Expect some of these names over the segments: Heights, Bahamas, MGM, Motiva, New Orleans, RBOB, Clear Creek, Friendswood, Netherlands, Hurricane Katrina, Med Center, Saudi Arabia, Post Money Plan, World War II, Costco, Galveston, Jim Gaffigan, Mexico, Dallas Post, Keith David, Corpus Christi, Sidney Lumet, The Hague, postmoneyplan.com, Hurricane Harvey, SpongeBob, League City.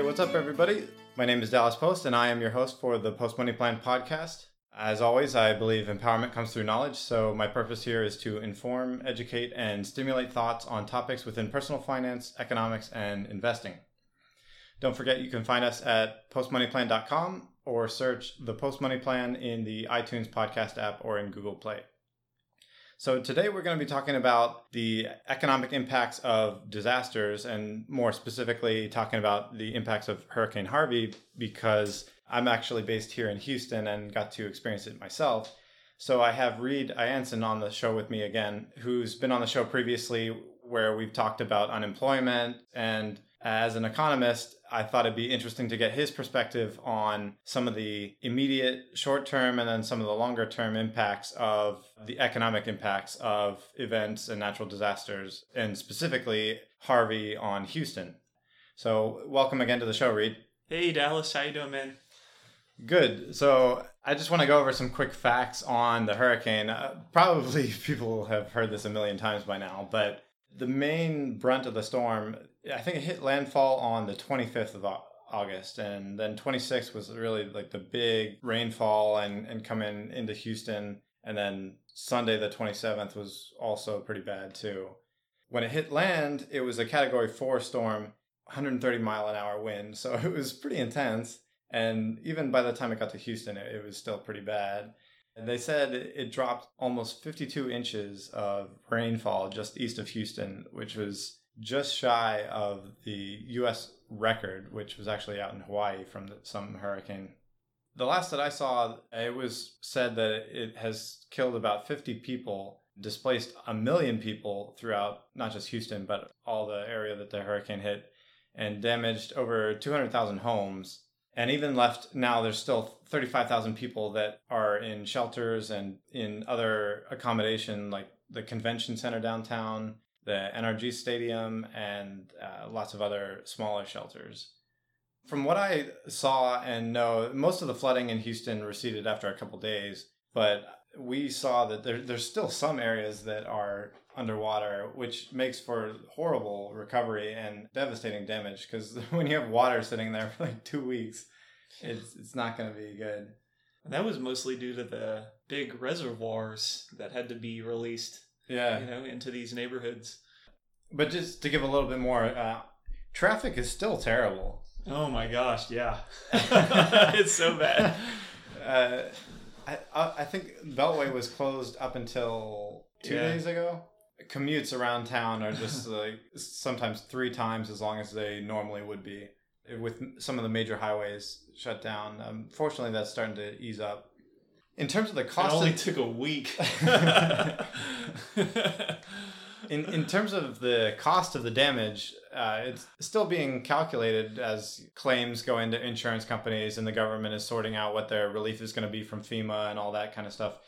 Hey, what's up, everybody? My name is Dallas Post, and I am your host for the Post Money Plan podcast. As always, I believe empowerment comes through knowledge, so my purpose here is to inform, educate, and stimulate thoughts on topics within personal finance, economics, and investing. Don't forget, you can find us at postmoneyplan.com or search the Post Money Plan in the iTunes podcast app or in Google Play. So today we're going to be talking about the economic impacts of disasters, and more specifically talking about the impacts of Hurricane Harvey, because I'm actually based here in Houston and got to experience it myself. So I have Reid I'Anson on the show with me again, who's been on the show previously where we've talked about unemployment. And as an economist, I thought it'd be interesting to get his perspective on some of the immediate short-term and then some of the longer-term impacts of the economic impacts of events and natural disasters, and specifically Harvey on Houston. So welcome again to the show, Reid. Hey, Dallas. How you doing, man? Good. So I just want to go over some quick facts on the hurricane. Probably people have heard this a million times by now, but the main brunt of the storm, I think it hit landfall on the 25th of August, and then 26th was really like the big rainfall and coming into Houston, and then Sunday the 27th was also pretty bad too. When it hit land, it was a Category 4 storm, 130-mile-an-hour wind, so it was pretty intense, and even by the time it got to Houston, it was still pretty bad. They said it dropped almost 52 inches of rainfall just east of Houston, which was just shy of the U.S. record, which was actually out in Hawaii from some hurricane. The last that I saw, it was said that it has killed about 50 people, displaced 1 million people throughout not just Houston, but all the area that the hurricane hit, and damaged over 200,000 homes. And even left now, there's still 35,000 people that are in shelters and in other accommodation, like the convention center downtown, the NRG Stadium, and lots of other smaller shelters. From what I saw and know, most of the flooding in Houston receded after a couple days, but we saw that there's still some areas that are underwater, which makes for horrible recovery and devastating damage, because when you have water sitting there for like 2 weeks, it's not going to be good. And that was mostly due to the big reservoirs that had to be released into these neighborhoods. But just to give a little bit more, traffic is still terrible. Oh my gosh, yeah. It's so bad. I think Beltway was closed up until 2 days ago. Commutes around town are just like sometimes 3 times as long as they normally would be, with some of the major highways shut down. Fortunately, that's starting to ease up. In terms of the cost, it only took a week. In terms of the cost of the damage, it's still being calculated as claims go into insurance companies, and the government is sorting out what their relief is going to be from FEMA and all that kind of stuff.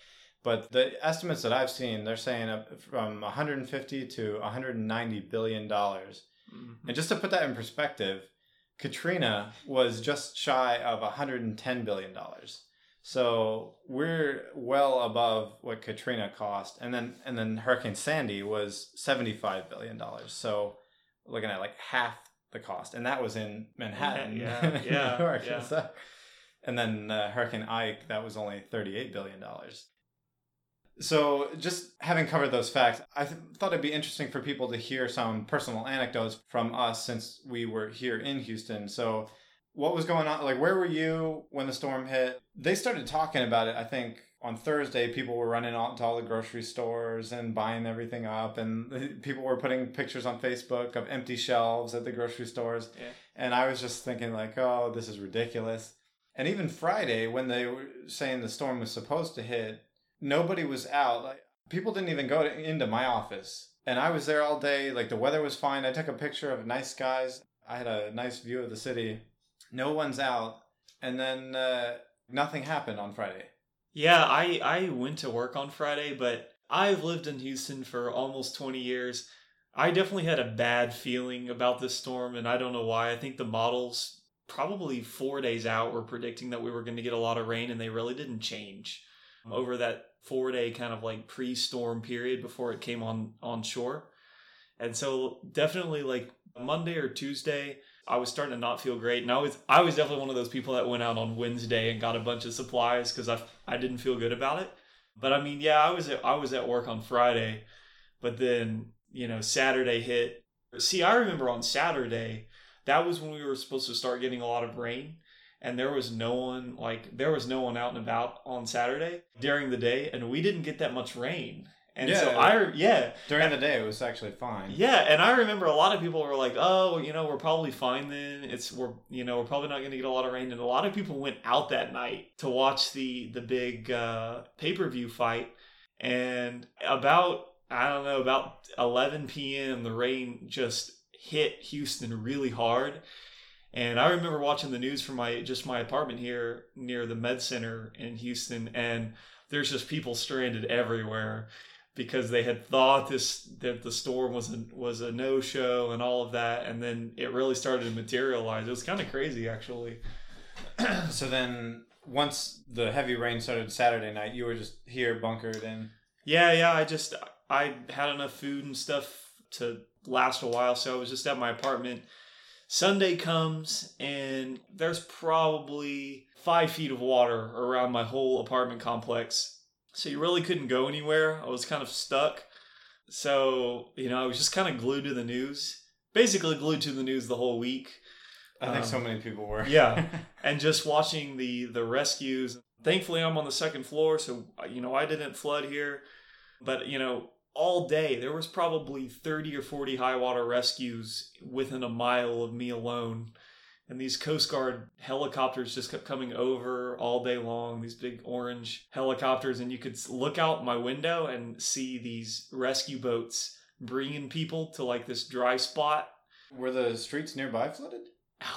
But the estimates that I've seen, they're saying from $150 to $190 billion. Mm-hmm. And just to put that in perspective, Katrina was just shy of $110 billion. So we're well above what Katrina cost. And then Hurricane Sandy was $75 billion. So looking at like half the cost. And that was in Manhattan. Yeah, yeah. New York. Yeah. So. And then Hurricane Ike, that was only $38 billion. So just having covered those facts, I thought it'd be interesting for people to hear some personal anecdotes from us since we were here in Houston. So what was going on? Like, where were you when the storm hit? They started talking about it, I think, on Thursday. People were running out to all the grocery stores and buying everything up. And people were putting pictures on Facebook of empty shelves at the grocery stores. Yeah. And I was just thinking like, oh, this is ridiculous. And even Friday, when they were saying the storm was supposed to hit, nobody was out. Like, people didn't even go into my office. And I was there all day. Like, the weather was fine. I took a picture of nice skies. I had a nice view of the city. No one's out. And then nothing happened on Friday. Yeah, I went to work on Friday, but I've lived in Houston for almost 20 years. I definitely had a bad feeling about this storm, and I don't know why. I think the models probably 4 days out were predicting that we were going to get a lot of rain, and they really didn't change over that 4-day kind of like pre-storm period before it came on shore. And so definitely like Monday or Tuesday, I was starting to not feel great, and I was definitely one of those people that went out on Wednesday and got a bunch of supplies because I didn't feel good about it. But I mean, yeah, I was at work on Friday, but then, you know, Saturday hit. See, I remember on Saturday, that was when we were supposed to start getting a lot of rain, and there was no one out and about on Saturday during the day, and we didn't get that much rain. And yeah, so during the day it was actually fine. Yeah, and I remember a lot of people were like, "Oh, you know, we're probably fine then. We're probably not going to get a lot of rain." And a lot of people went out that night to watch the big pay-per-view fight. And about 11 p.m. the rain just hit Houston really hard. And I remember watching the news from my apartment here near the Med Center in Houston, and there's just people stranded everywhere because they had thought that the storm was a no-show and all of that, and then it really started to materialize. It was kind of crazy, actually. So then, once the heavy rain started Saturday night, you were just here bunkered in? Yeah. I had enough food and stuff to last a while, so I was just at my apartment. Sunday comes, and there's probably 5 feet of water around my whole apartment complex. So you really couldn't go anywhere. I was kind of stuck. So, you know, I was just kind of glued to the news. Basically glued to the news the whole week. I think so many people were. Yeah. And just watching the rescues. Thankfully, I'm on the second floor, so, you know, I didn't flood here. But, you know, all day, there was probably 30 or 40 high water rescues within a mile of me alone. And these Coast Guard helicopters just kept coming over all day long, these big orange helicopters. And you could look out my window and see these rescue boats bringing people to like this dry spot. Were the streets nearby flooded?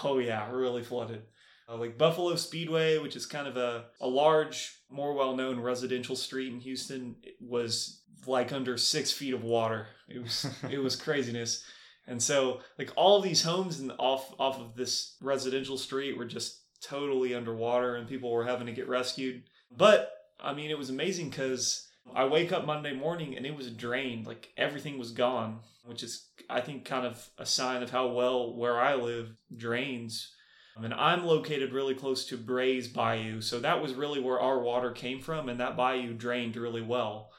Oh, yeah, really flooded. Like Buffalo Speedway, which is kind of a large, more well-known residential street in Houston, it was like under 6 feet of water. It was craziness. And so like all these homes and off of this residential street were just totally underwater, and people were having to get rescued. But I mean, it was amazing because I wake up Monday morning and it was drained. Like everything was gone, which is, I think, kind of a sign of how well where I live drains. And I'm located really close to Bray's Bayou. So that was really where our water came from, and that bayou drained really well.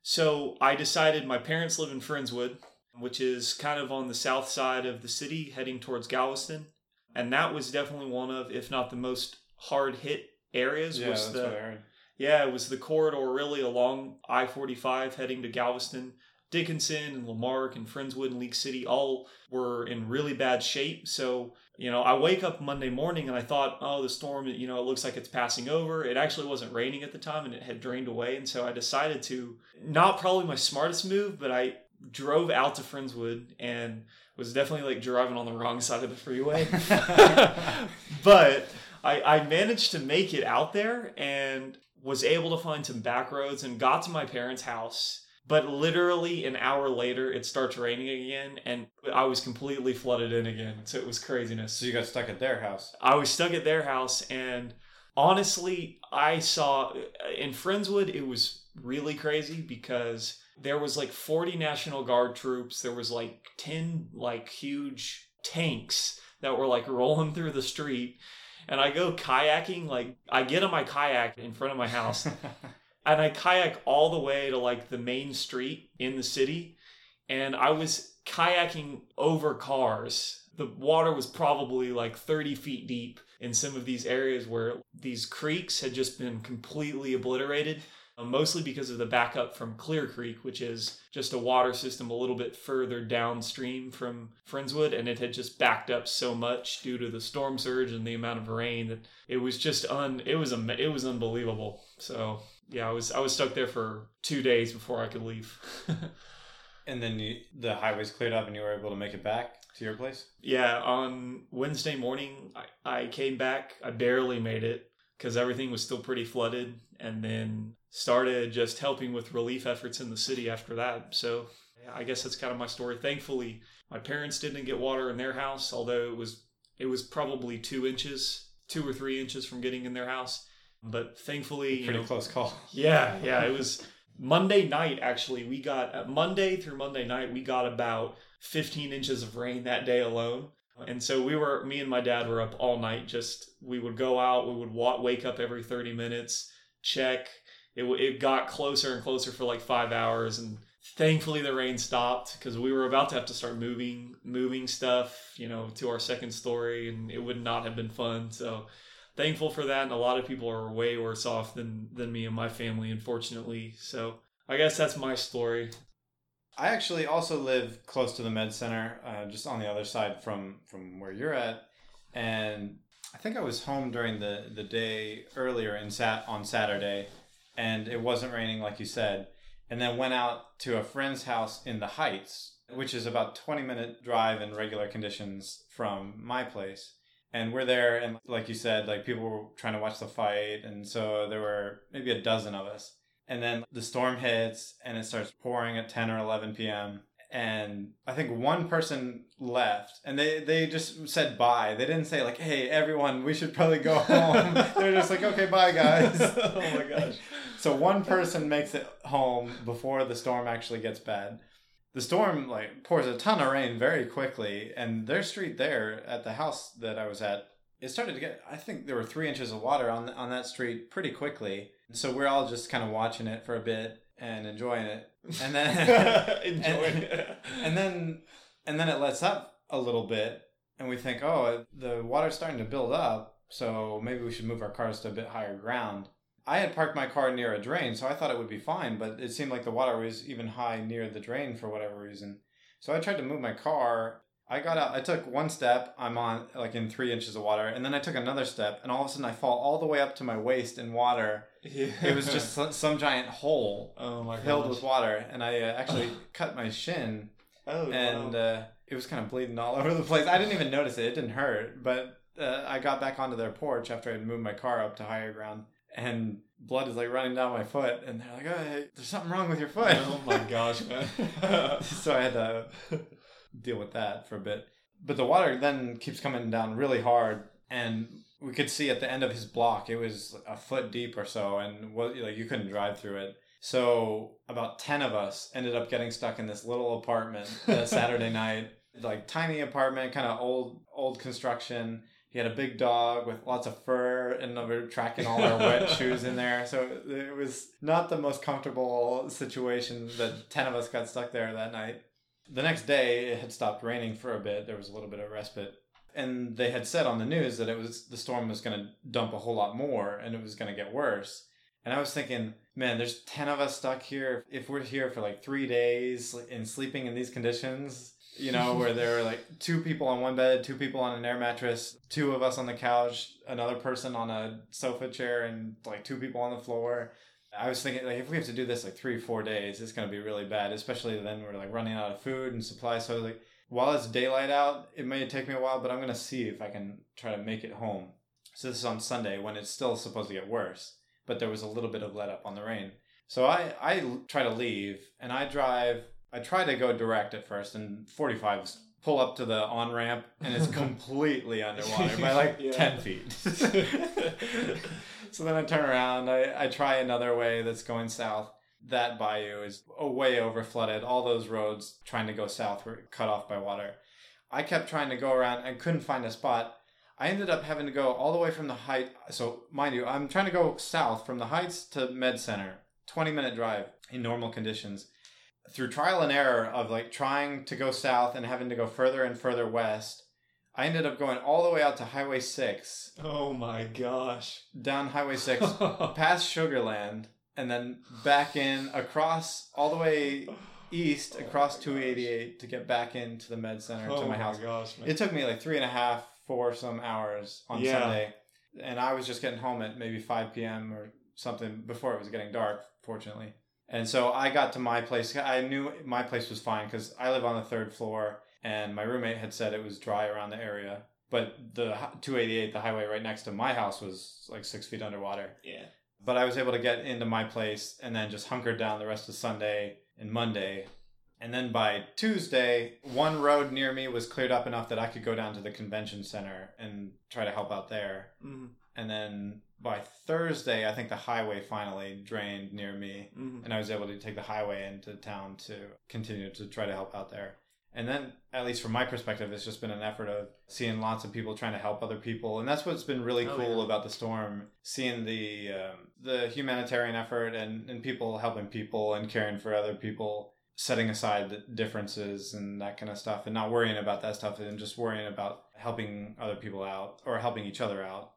So I decided, my parents live in Friendswood, which is kind of on the south side of the city heading towards Galveston. And that was definitely one of, if not the most hard hit areas. Yeah, it was the corridor really along I-45 heading to Galveston. Dickinson and La Marque and Friendswood and League City all were in really bad shape. So, you know, I wake up Monday morning and I thought, oh, the storm, you know, it looks like it's passing over. It actually wasn't raining at the time, and it had drained away. And so I decided to, not probably my smartest move, but I drove out to Friendswood and was definitely like driving on the wrong side of the freeway. But I managed to make it out there and was able to find some back roads and got to my parents' house. But literally an hour later, it starts raining again, and I was completely flooded in again. So it was craziness. So you got stuck at their house. I was stuck at their house, and honestly, I saw in Friendswood, it was really crazy because there was like 40 National Guard troops. There was like 10 like huge tanks that were like rolling through the street, and I go kayaking. Like I get on my kayak in front of my house. And I kayak all the way to like the main street in the city. And I was kayaking over cars. The water was probably like 30 feet deep in some of these areas where these creeks had just been completely obliterated, mostly because of the backup from Clear Creek, which is just a water system a little bit further downstream from Friendswood. And it had just backed up so much due to the storm surge and the amount of rain that it was just it was unbelievable. So yeah, I was stuck there for 2 days before I could leave. And then the highways cleared up and you were able to make it back to your place? Yeah, on Wednesday morning, I came back. I barely made it because everything was still pretty flooded, and then started just helping with relief efforts in the city after that. So yeah, I guess that's kind of my story. Thankfully, my parents didn't get water in their house, although it was probably 2 or 3 inches from getting in their house. But thankfully, pretty close call. Yeah. It was Monday night, actually. We got Monday through Monday night, we got about 15 inches of rain that day alone. And so me and my dad were up all night. We would go out, we would wake up every 30 minutes, check. It got closer and closer for like 5 hours. And thankfully the rain stopped because we were about to have to start moving stuff, to our second story, and it would not have been fun. So thankful for that. And a lot of people are way worse off than me and my family, unfortunately. So I guess that's my story. I actually also live close to the Med Center, just on the other side from where you're at. And I think I was home during the day earlier and sat on Saturday, and it wasn't raining like you said. And then went out to a friend's house in the Heights, which is about 20-minute drive in regular conditions from my place. And we're there, and like you said, like people were trying to watch the fight, and so there were maybe a dozen of us. And then the storm hits and it starts pouring at 10 or 11 p.m. And I think one person left, and they just said bye. They didn't say like, hey, everyone, we should probably go home. They're just like, okay, bye, guys. Oh, my gosh. So one person makes it home before the storm actually gets bad. The storm like pours a ton of rain very quickly. And their street there at the house that I was at, it started to get, I think there were 3 inches of water on that street pretty quickly. So we're all just kind of watching it for a bit and enjoying it. And then and then it lets up a little bit, and we think, oh, the water's starting to build up, so maybe we should move our cars to a bit higher ground. I had parked my car near a drain, so I thought it would be fine, but it seemed like the water was even high near the drain for whatever reason. So I tried to move my car. I got out, I took one step, I'm on like in 3 inches of water, and then I took another step, and all of a sudden I fall all the way up to my waist in water. Yeah. It was just some giant hole filled with water, and I actually cut my shin, it was kind of bleeding all over the place. I didn't even notice it, it didn't hurt, but I got back onto their porch after I'd moved my car up to higher ground, and blood is like running down my foot, and they're like, oh, hey, there's something wrong with your foot. Oh my gosh, man. So I had to deal with that for a bit. But the water then keeps coming down really hard, and we could see at the end of his block it was a foot deep or so, and like you couldn't drive through it. So about 10 of us ended up getting stuck in this little apartment that Saturday night, like tiny apartment, kind of old construction. He had a big dog with lots of fur, and we were tracking all our wet shoes in there. So it was not the most comfortable situation that 10 of us got stuck there that night. The next day, it had stopped raining for a bit. There was a little bit of respite. And they had said on the news that the storm was going to dump a whole lot more, and it was going to get worse. And I was thinking, man, there's 10 of us stuck here. If we're here for like 3 days and sleeping in these conditions, where there were like 2 people on one bed, 2 people on an air mattress, 2 of us on the couch, another person on a sofa chair, and like 2 people on the floor. I was thinking, like, if we have to do this like 3-4 days, it's going to be really bad, especially then we're like running out of food and supplies. So like, while it's daylight out, it may take me a while, but I'm going to see if I can try to make it home. So this is on Sunday when it's still supposed to get worse, but there was a little bit of let up on the rain. So I try to leave, and I try to go direct at first, and 45s pull up to the on-ramp, and it's completely underwater by like 10 feet. So then I turn around, I try another way that's going south. That bayou is way over flooded. All those roads trying to go south were cut off by water. I kept trying to go around. I couldn't find a spot. I ended up having to go all the way from the Heights. So mind you, I'm trying to go south from the Heights to Med Center, 20-minute drive in normal conditions. Through trial and error of like trying to go south and having to go further and further west, I ended up going all the way out to Highway 6. Oh my gosh. Down Highway 6, past Sugarland, and then back in across all the way east, across 288 to get back into the Med Center to my house. Oh my gosh, man. It took me like 3.5, 4 some hours on Sunday. And I was just getting home at maybe 5 p.m. or something before it was getting dark, fortunately. And so I got to my place. I knew my place was fine because I live on the 3rd floor. And my roommate had said it was dry around the area. But the 288, the highway right next to my house, was like 6 feet underwater. Yeah. But I was able to get into my place and then just hunker down the rest of Sunday and Monday. And then by Tuesday, one road near me was cleared up enough that I could go down to the convention center and try to help out there. Mm-hmm. And then by Thursday, I think the highway finally drained near me. Mm-hmm. And I was able to take the highway into town to continue to try to help out there. And then, at least from my perspective, it's just been an effort of seeing lots of people trying to help other people. And that's what's been really cool about the storm, seeing the humanitarian effort and people helping people and caring for other people, setting aside the differences and that kind of stuff and not worrying about that stuff and just worrying about helping other people out or helping each other out.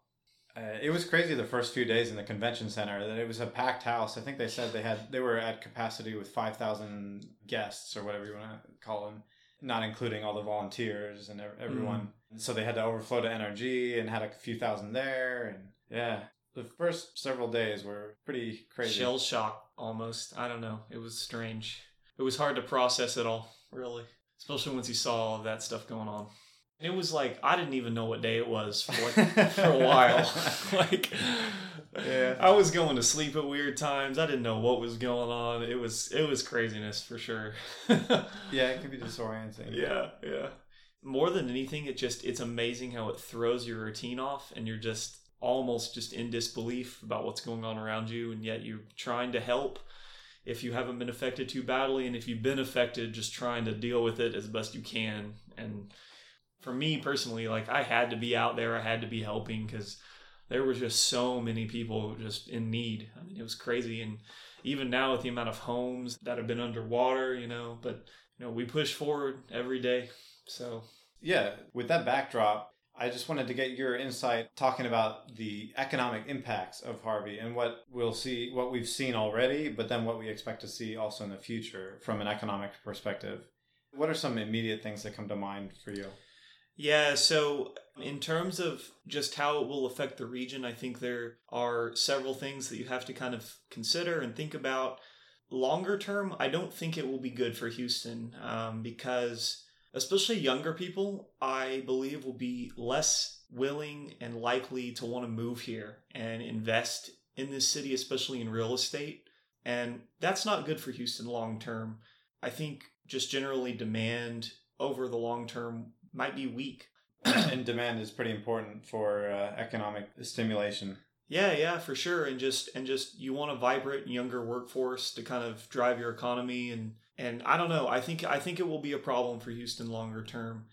It was crazy the first few days in the convention center that it was a packed house. I think they said they were at capacity with 5,000 guests or whatever you want to call them, not including all the volunteers and everyone. Mm. So they had to overflow to NRG and had a few thousand there. And yeah, the first several days were pretty crazy. Shell shock almost. I don't know. It was strange. It was hard to process it all, really, especially once you saw all of that stuff going on. It was like, I didn't even know what day it was for a while. I was going to sleep at weird times. I didn't know what was going on. It was craziness for sure. Yeah, it can be disorienting. Yeah. More than anything, it's amazing how it throws your routine off and you're just almost just in disbelief about what's going on around you. And yet you're trying to help if you haven't been affected too badly. And if you've been affected, just trying to deal with it as best you can. And for me personally, I had to be out there. I had to be helping because there were just so many people just in need. I mean, it was crazy. And even now with the amount of homes that have been underwater, but we push forward every day. So, yeah, with that backdrop, I just wanted to get your insight talking about the economic impacts of Harvey and what we've seen already, but then what we expect to see also in the future from an economic perspective. What are some immediate things that come to mind for you? Yeah, so in terms of just how it will affect the region, I think there are several things that you have to kind of consider and think about. Longer term, I don't think it will be good for Houston because especially younger people, I believe, will be less willing and likely to want to move here and invest in this city, especially in real estate. And that's not good for Houston long term. I think just generally demand over the long term might be weak. And demand is pretty important for economic stimulation. Yeah, for sure. And just you want a vibrant, younger workforce to kind of drive your economy. And I don't know. I think it will be a problem for Houston longer term.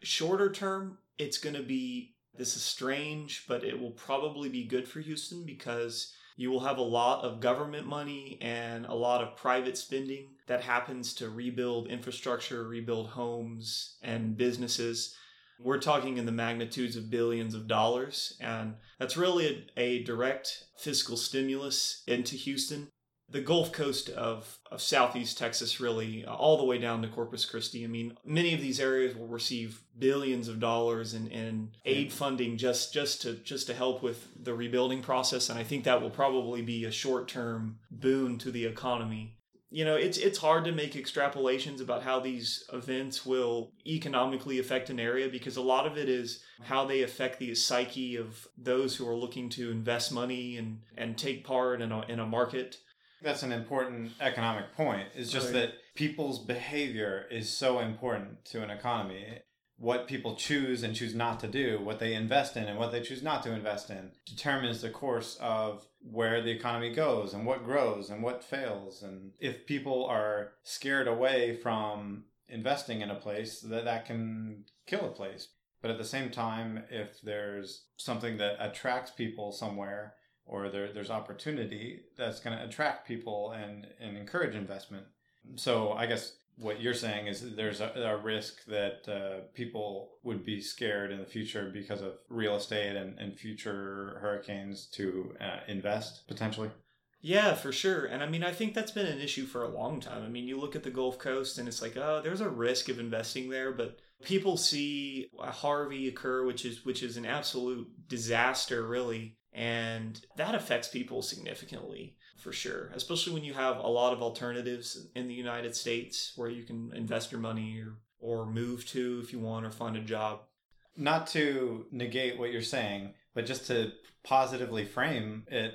Shorter term, it's going to be, this is strange, but it will probably be good for Houston because you will have a lot of government money and a lot of private spending that happens to rebuild infrastructure, rebuild homes and businesses. We're talking in the magnitudes of billions of dollars. And that's really a direct fiscal stimulus into Houston. The Gulf Coast of Southeast Texas, really, all the way down to Corpus Christi. I mean, many of these areas will receive billions of dollars in aid funding just to help with the rebuilding process. And I think that will probably be a short-term boon to the economy. It's hard to make extrapolations about how these events will economically affect an area because a lot of it is how they affect the psyche of those who are looking to invest money and take part in a market. That's an important economic point. It's just that people's behavior is so important to an economy. What people choose and choose not to do, what they invest in and what they choose not to invest in, determines the course of where the economy goes and what grows and what fails. And if people are scared away from investing in a place, that can kill a place. But at the same time, if there's something that attracts people somewhere, or there's opportunity, that's going to attract people and encourage investment. So I guess what you're saying is there's a risk that people would be scared in the future because of real estate and future hurricanes to invest potentially. Yeah, for sure. And I mean, I think that's been an issue for a long time. I mean, you look at the Gulf Coast and it's like, oh, there's a risk of investing there. But people see Harvey occur, which is an absolute disaster, really. And that affects people significantly, for sure, especially when you have a lot of alternatives in the United States where you can invest your money or move to if you want or find a job. Not to negate what you're saying, but just to positively frame it.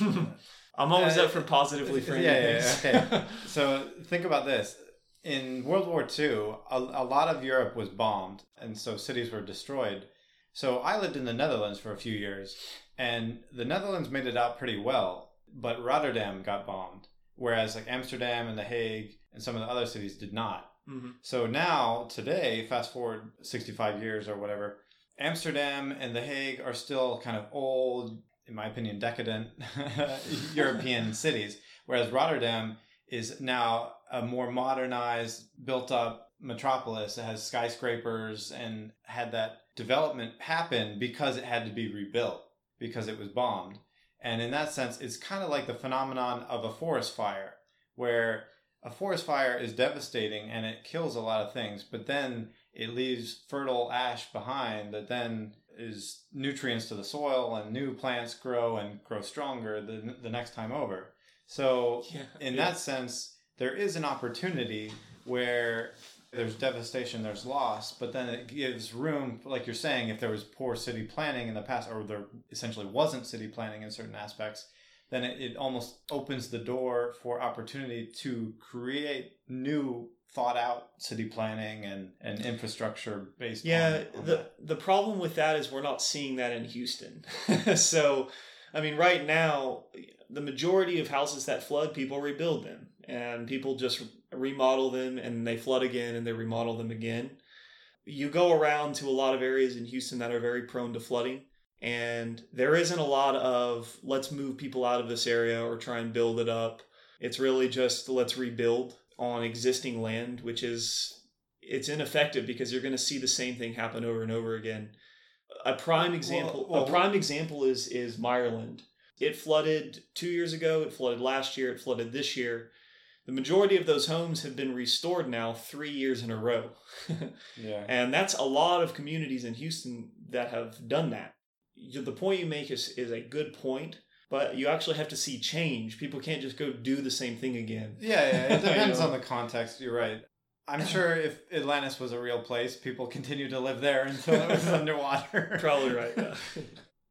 I'm always up for positively framing things. Okay. So think about this. In World War II, a lot of Europe was bombed, and so cities were destroyed. So I lived in the Netherlands for a few years, and the Netherlands made it out pretty well, but Rotterdam got bombed, whereas Amsterdam and The Hague and some of the other cities did not. Mm-hmm. So now, today, fast forward 65 years or whatever, Amsterdam and The Hague are still kind of old, in my opinion, decadent European cities, whereas Rotterdam is now a more modernized, built-up metropolis. It has skyscrapers and had that development happen because it had to be rebuilt, because it was bombed. And in that sense, it's kind of like the phenomenon of a forest fire, where a forest fire is devastating and it kills a lot of things, but then it leaves fertile ash behind that then is nutrients to the soil, and new plants grow and grow stronger the next time over. So that sense, there is an opportunity where there's devastation, there's loss, but then it gives room, like you're saying, if there was poor city planning in the past, or there essentially wasn't city planning in certain aspects, then it almost opens the door for opportunity to create new thought out city planning and infrastructure based. Yeah. The problem with that is we're not seeing that in Houston. So, I mean, right now, the majority of houses that flood, people rebuild them, and people just remodel them, and they flood again and they remodel them again. You go around to a lot of areas in Houston that are very prone to flooding, and there isn't a lot of let's move people out of this area or try and build it up. It's really just let's rebuild on existing land, which is, it's ineffective because you're going to see the same thing happen over and over again. A prime example is Meyerland. It flooded 2 years ago. It flooded last year. It flooded this year. The majority of those homes have been restored now 3 years in a row. Yeah. And that's a lot of communities in Houston that have done that. The point you make is a good point, but you actually have to see change. People can't just go do the same thing again. Yeah. It depends on the context. You're right. I'm sure if Atlantis was a real place, people continue to live there until it was underwater. Probably right, yeah.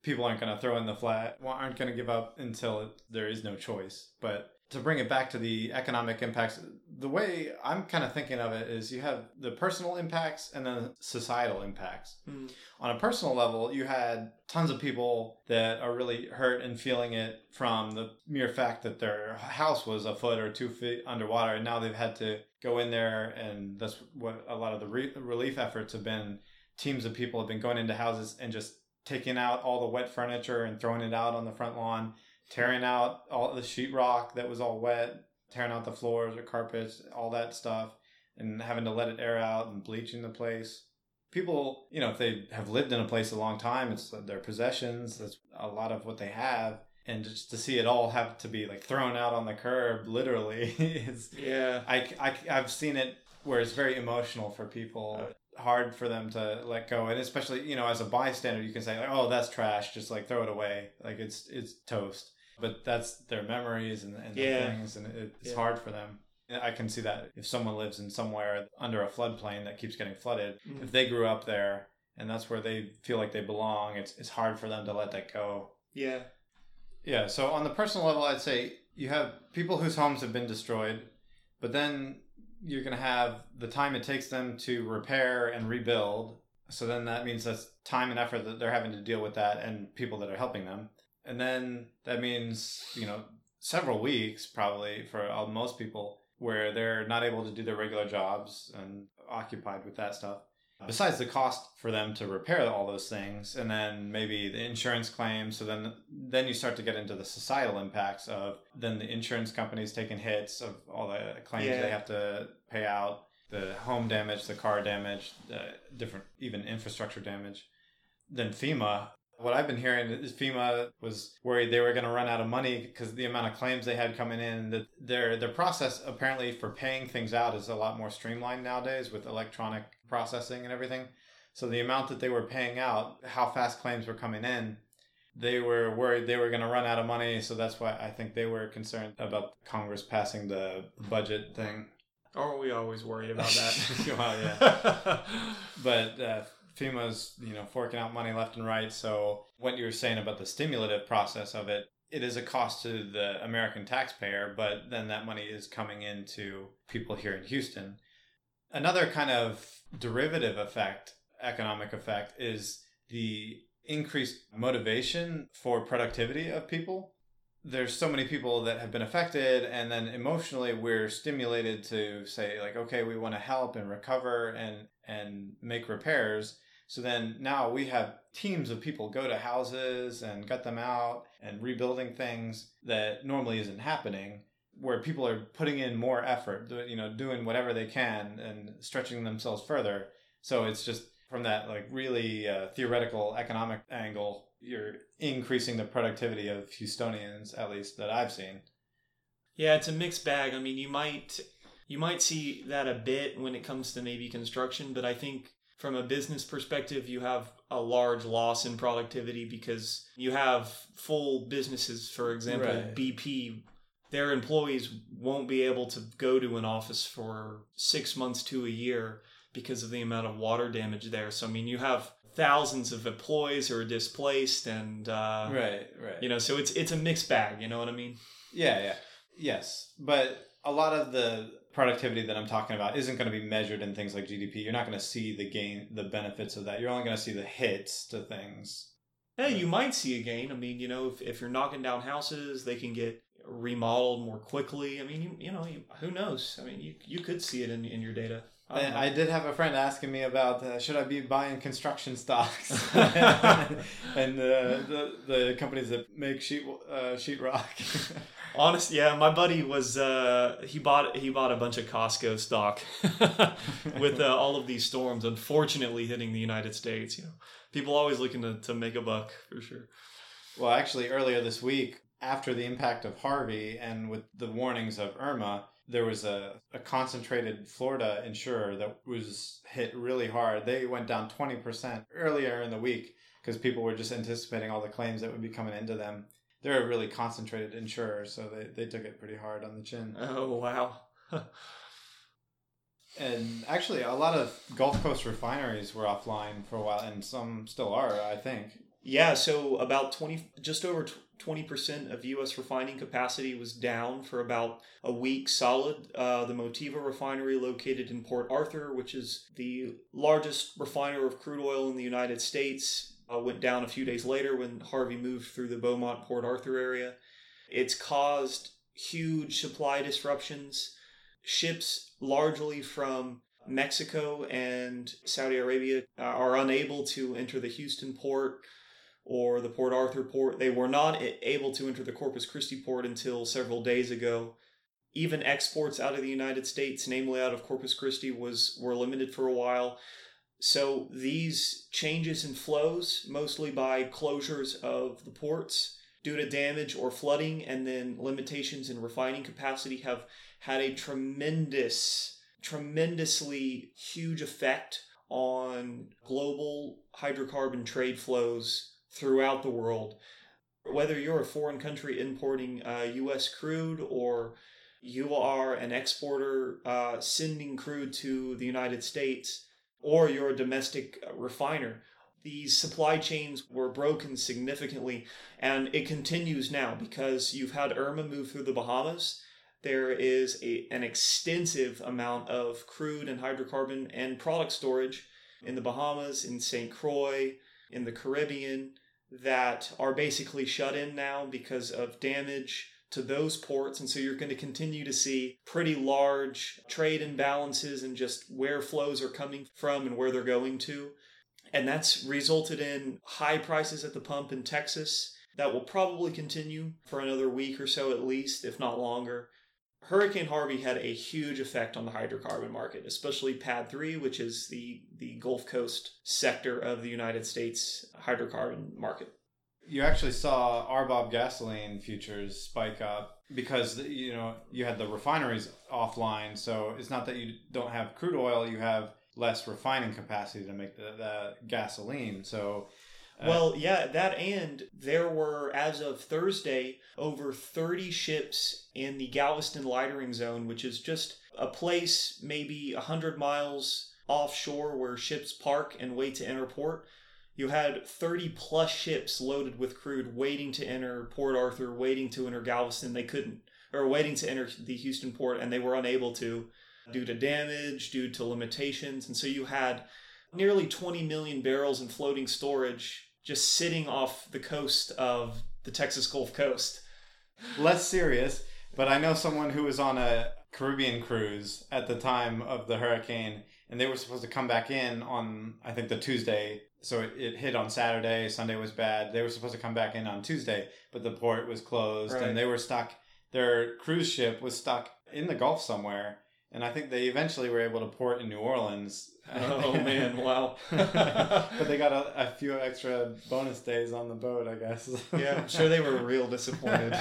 People aren't going to throw in the flat, aren't going to give up until there is no choice. But to bring it back to the economic impacts, the way I'm kind of thinking of it is you have the personal impacts and then societal impacts. Mm. On a personal level, you had tons of people that are really hurt and feeling it from the mere fact that their house was a foot or 2 feet underwater, and now they've had to go in there, and that's what a lot of the relief efforts have been. Teams of people have been going into houses and just taking out all the wet furniture and throwing it out on the front lawn, tearing out all the sheetrock that was all wet, tearing out the floors or carpets, all that stuff, and having to let it air out and bleaching the place. People, if they have lived in a place a long time, it's their possessions, that's a lot of what they have. And just to see it all have to be thrown out on the curb, literally. I've seen it where it's very emotional for people. Hard for them to let go, and especially as a bystander you can say that's trash, just throw it away, it's toast, but that's their memories and the things, and it's hard for them. I can see that if someone lives in somewhere under a floodplain that keeps getting flooded, mm-hmm. if they grew up there and that's where they feel like they belong, it's hard for them to let that go. So on the personal level, I'd say you have people whose homes have been destroyed, but then you're going to have the time it takes them to repair and rebuild. So then that means that's time and effort that they're having to deal with that, and people that are helping them. And then that means, several weeks probably for most people where they're not able to do their regular jobs and occupied with that stuff. Besides the cost for them to repair all those things, and then maybe the insurance claims. So then you start to get into the societal impacts of then the insurance companies taking hits of all the claims they have to pay out, the home damage, the car damage, the different even infrastructure damage. Then FEMA. What I've been hearing is FEMA was worried they were going to run out of money because of the amount of claims they had coming in. That their process apparently for paying things out is a lot more streamlined nowadays with electronic processing and everything. So the amount that they were paying out, how fast claims were coming in, they were worried they were going to run out of money. So that's why I think they were concerned about Congress passing the budget thing. Aren't we always worried about that? Well, yeah. But... FEMA's, forking out money left and right. So what you were saying about the stimulative process of it, it is a cost to the American taxpayer, but then that money is coming into people here in Houston. Another kind of derivative effect, economic effect, is the increased motivation for productivity of people. there's so many people that have been affected, and then emotionally we're stimulated to say, like, okay, we want to help and recover and make repairs. So then now we have teams of people go to houses and gut them out and rebuilding things that normally isn't happening, where people are putting in more effort, you know, doing whatever they can and stretching themselves further. So it's just from that, like, really theoretical economic angle, you're increasing the productivity of Houstonians, at least that I've seen. Yeah, it's a mixed bag. I mean, you might see that a bit when it comes to maybe construction, but I think from a business perspective, you have a large loss in productivity because you have full businesses, for example, right. BP, their employees won't be able to go to an office for 6 months to a year because of the amount of water damage there. So, I mean, you have thousands of employees who are displaced and, you know, so it's a mixed bag, you know what I mean? Yeah. Yes. But a lot of the productivity that I'm talking about isn't going to be measured in things like GDP. You're not going to see the gain, the benefits of that. You're only going to see the hits to things. Yeah, you might see a gain. I mean, you know, if you're knocking down houses, they can get remodeled more quickly. I mean, you know, who knows? I mean, you could see it in your data. And I did have a friend asking me about should I be buying construction stocks and the companies that make sheetrock. Honestly, yeah, my buddy was he bought a bunch of Costco stock with all of these storms unfortunately hitting the United States. You know, people always looking to make a buck for sure. Well, actually, earlier this week, after the impact of Harvey and with the warnings of Irma, there was a concentrated Florida insurer that was hit really hard. They went down 20% earlier in the week because people were just anticipating all the claims that would be coming into them. They're a really concentrated insurer, so they took it pretty hard on the chin. Oh, wow. And actually, a lot of Gulf Coast refineries were offline for a while, and some still are, I think. Yeah, so about just over 20% of U.S. refining capacity was down for about a week solid. The Motiva refinery located in Port Arthur, which is the largest refiner of crude oil in the United States, went down a few days later when Harvey moved through the Beaumont Port Arthur area. It's caused huge supply disruptions. Ships largely from Mexico and Saudi Arabia are unable to enter the Houston port or the Port Arthur port. They were not able to enter the Corpus Christi port until several days ago. Even exports out of the United States, namely out of Corpus Christi, were limited for a while. So these changes in flows, mostly by closures of the ports due to damage or flooding, and then limitations in refining capacity, have had a tremendously huge effect on global hydrocarbon trade flows throughout the world. Whether you're a foreign country importing U.S. crude, or you are an exporter sending crude to the United States, or you're a domestic refiner, these supply chains were broken significantly, and it continues now because you've had Irma move through the Bahamas. There is an extensive amount of crude and hydrocarbon and product storage in the Bahamas, in St. Croix, in the Caribbean, that are basically shut in now because of damage to those ports. And so you're going to continue to see pretty large trade imbalances and just where flows are coming from and where they're going to. And that's resulted in high prices at the pump in Texas. That will probably continue for another week or so at least, if not longer. Hurricane Harvey had a huge effect on the hydrocarbon market, especially PADD 3, which is the Gulf Coast sector of the United States hydrocarbon market. You actually saw RBOB gasoline futures spike up because, you know, you had the refineries offline. So it's not that you don't have crude oil, you have less refining capacity to make the gasoline. So... well, yeah, that, and there were, as of Thursday, over 30 ships in the Galveston lightering zone, which is just a place maybe 100 miles offshore where ships park and wait to enter port. You had 30-plus ships loaded with crude waiting to enter Port Arthur, waiting to enter Galveston. They couldn't, or waiting to enter the Houston port, and they were unable to due to damage, due to limitations. And so you had nearly 20 million barrels in floating storage just sitting off the coast of the Texas Gulf Coast. Less serious, but I know someone who was on a Caribbean cruise at the time of the hurricane, and they were supposed to come back in on, I think, the Tuesday. So it hit on Saturday. Sunday was bad. They were supposed to come back in on Tuesday, but the port was closed, right. And they were stuck. Their cruise ship was stuck in the Gulf somewhere, and I think they eventually were able to port in New Orleans. Oh, man, wow. But they got a few extra bonus days on the boat, I guess. Yeah, I'm sure they were real disappointed.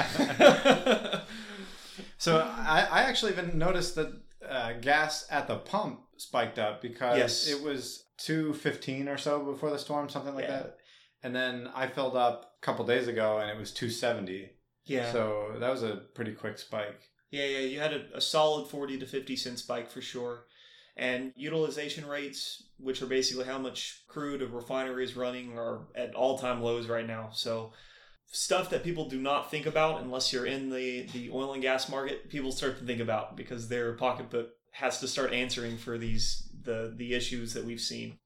So I actually even noticed that gas at the pump spiked up because it was 2:15 or so before the storm, something like that. And then I filled up a couple days ago, and it was 2:70. Yeah. So that was a pretty quick spike. Yeah, you had a solid 40 to 50 cent spike for sure. And utilization rates, which are basically how much crude a refinery is running, are at all-time lows right now. So stuff that people do not think about unless you're in the oil and gas market, people start to think about because their pocketbook has to start answering for the issues that we've seen.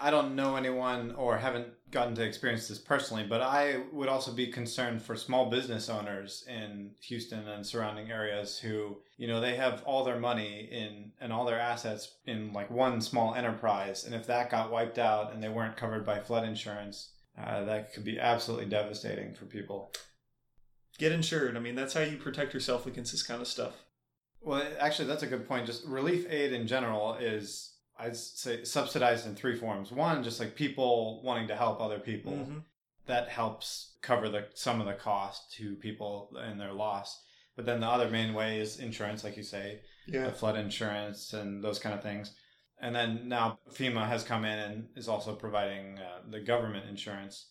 I don't know anyone or haven't gotten to experience this personally, but I would also be concerned for small business owners in Houston and surrounding areas who, they have all their money in and all their assets in like one small enterprise. And if that got wiped out and they weren't covered by flood insurance, that could be absolutely devastating for people. Get insured. I mean, that's how you protect yourself against this kind of stuff. Well, actually, that's a good point. Just relief aid in general is, I'd say, subsidized in three forms. One, just like people wanting to help other people. Mm-hmm. That helps cover some of the cost to people and their loss. But then the other main way is insurance, like you say, the flood insurance and those kind of things. And then now FEMA has come in and is also providing the government insurance.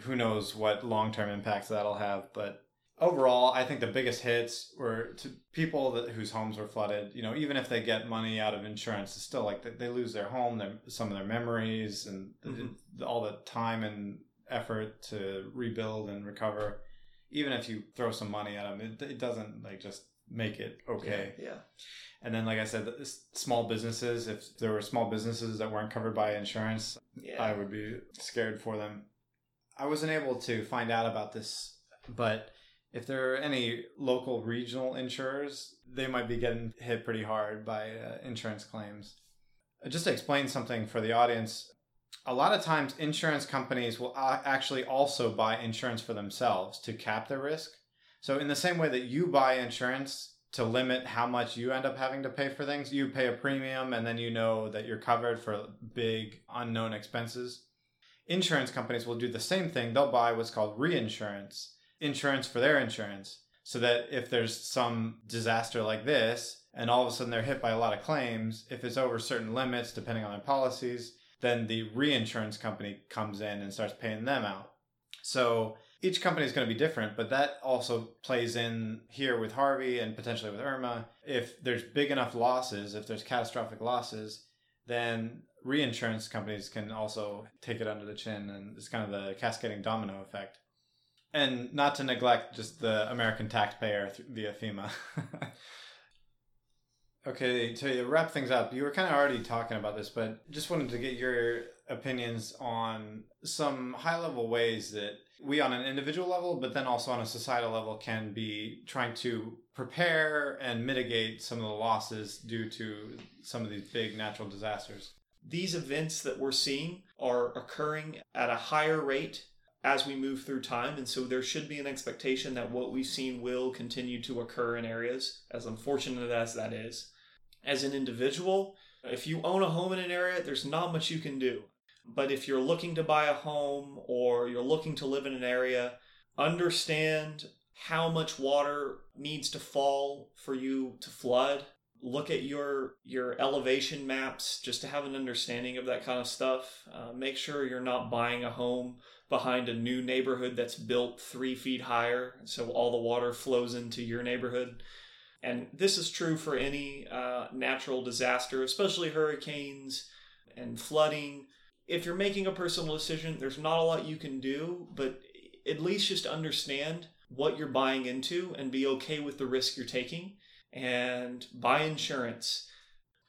Who knows what long-term impacts that'll have, but overall, I think the biggest hits were to people whose homes were flooded. Even if they get money out of insurance, it's still like they lose their home, some of their memories, and all the time and effort to rebuild and recover. Even if you throw some money at them, it doesn't just make it okay. Yeah. And then, like I said, small businesses. If there were small businesses that weren't covered by insurance, I would be scared for them. I wasn't able to find out about this, but if there are any local regional insurers, they might be getting hit pretty hard by insurance claims. Just to explain something for the audience, a lot of times insurance companies will actually also buy insurance for themselves to cap their risk. So in the same way that you buy insurance to limit how much you end up having to pay for things, you pay a premium and then you know that you're covered for big unknown expenses. Insurance companies will do the same thing. They'll buy what's called reinsurance for their insurance, so that if there's some disaster like this and all of a sudden they're hit by a lot of claims, if it's over certain limits depending on their policies, then the reinsurance company comes in and starts paying them out. So each company is going to be different, but that also plays in here with Harvey and potentially with Irma. If there's big enough losses, if there's catastrophic losses, then reinsurance companies can also take it under the chin, and it's kind of the cascading domino effect. And not to neglect just the American taxpayer via FEMA. Okay, to wrap things up, you were kind of already talking about this, but just wanted to get your opinions on some high-level ways that we on an individual level, but then also on a societal level, can be trying to prepare and mitigate some of the losses due to some of these big natural disasters. These events that we're seeing are occurring at a higher rate as we move through time. And so there should be an expectation that what we've seen will continue to occur in areas, as unfortunate as that is. As an individual, if you own a home in an area, there's not much you can do. But if you're looking to buy a home or you're looking to live in an area, understand how much water needs to fall for you to flood. Look at your elevation maps just to have an understanding of that kind of stuff. Make sure you're not buying a home behind a new neighborhood that's built 3 feet higher, so all the water flows into your neighborhood. And this is true for any natural disaster, especially hurricanes and flooding. If you're making a personal decision, there's not a lot you can do, but at least just understand what you're buying into and be okay with the risk you're taking. And buy insurance.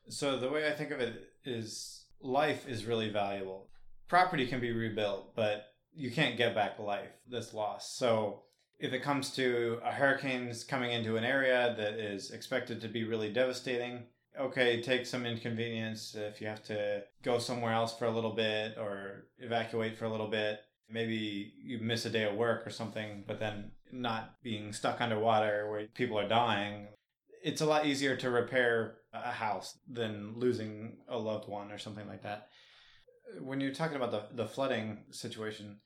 So the way I think of it is life is really valuable. Property can be rebuilt, but you can't get back life that's lost. So if it comes to a hurricane's coming into an area that is expected to be really devastating, okay, take some inconvenience if you have to go somewhere else for a little bit or evacuate for a little bit. Maybe you miss a day of work or something, but then not being stuck underwater where people are dying. It's a lot easier to repair a house than losing a loved one or something like that. When you're talking about the flooding situation,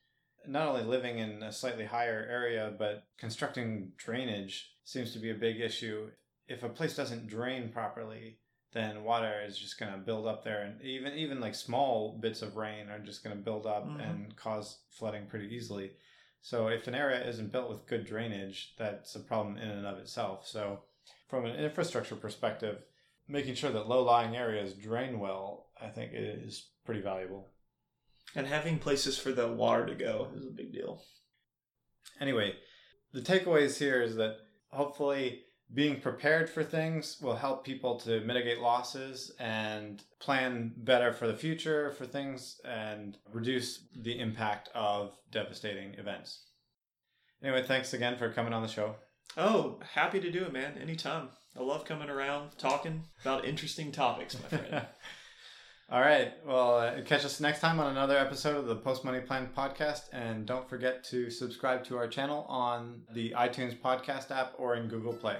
not only living in a slightly higher area, but constructing drainage seems to be a big issue. If a place doesn't drain properly, then water is just going to build up there. And even like small bits of rain are just going to build up and cause flooding pretty easily. So if an area isn't built with good drainage, that's a problem in and of itself. So from an infrastructure perspective, making sure that low-lying areas drain well, I think it is pretty valuable. And having places for the water to go is a big deal. Anyway, the takeaways here is that hopefully being prepared for things will help people to mitigate losses and plan better for the future for things and reduce the impact of devastating events. Anyway, thanks again for coming on the show. Oh, happy to do it, man. Anytime. I love coming around talking about interesting topics, my friend. All right. Well, catch us next time on another episode of the Post Money Plan podcast. And don't forget to subscribe to our channel on the iTunes podcast app or in Google Play.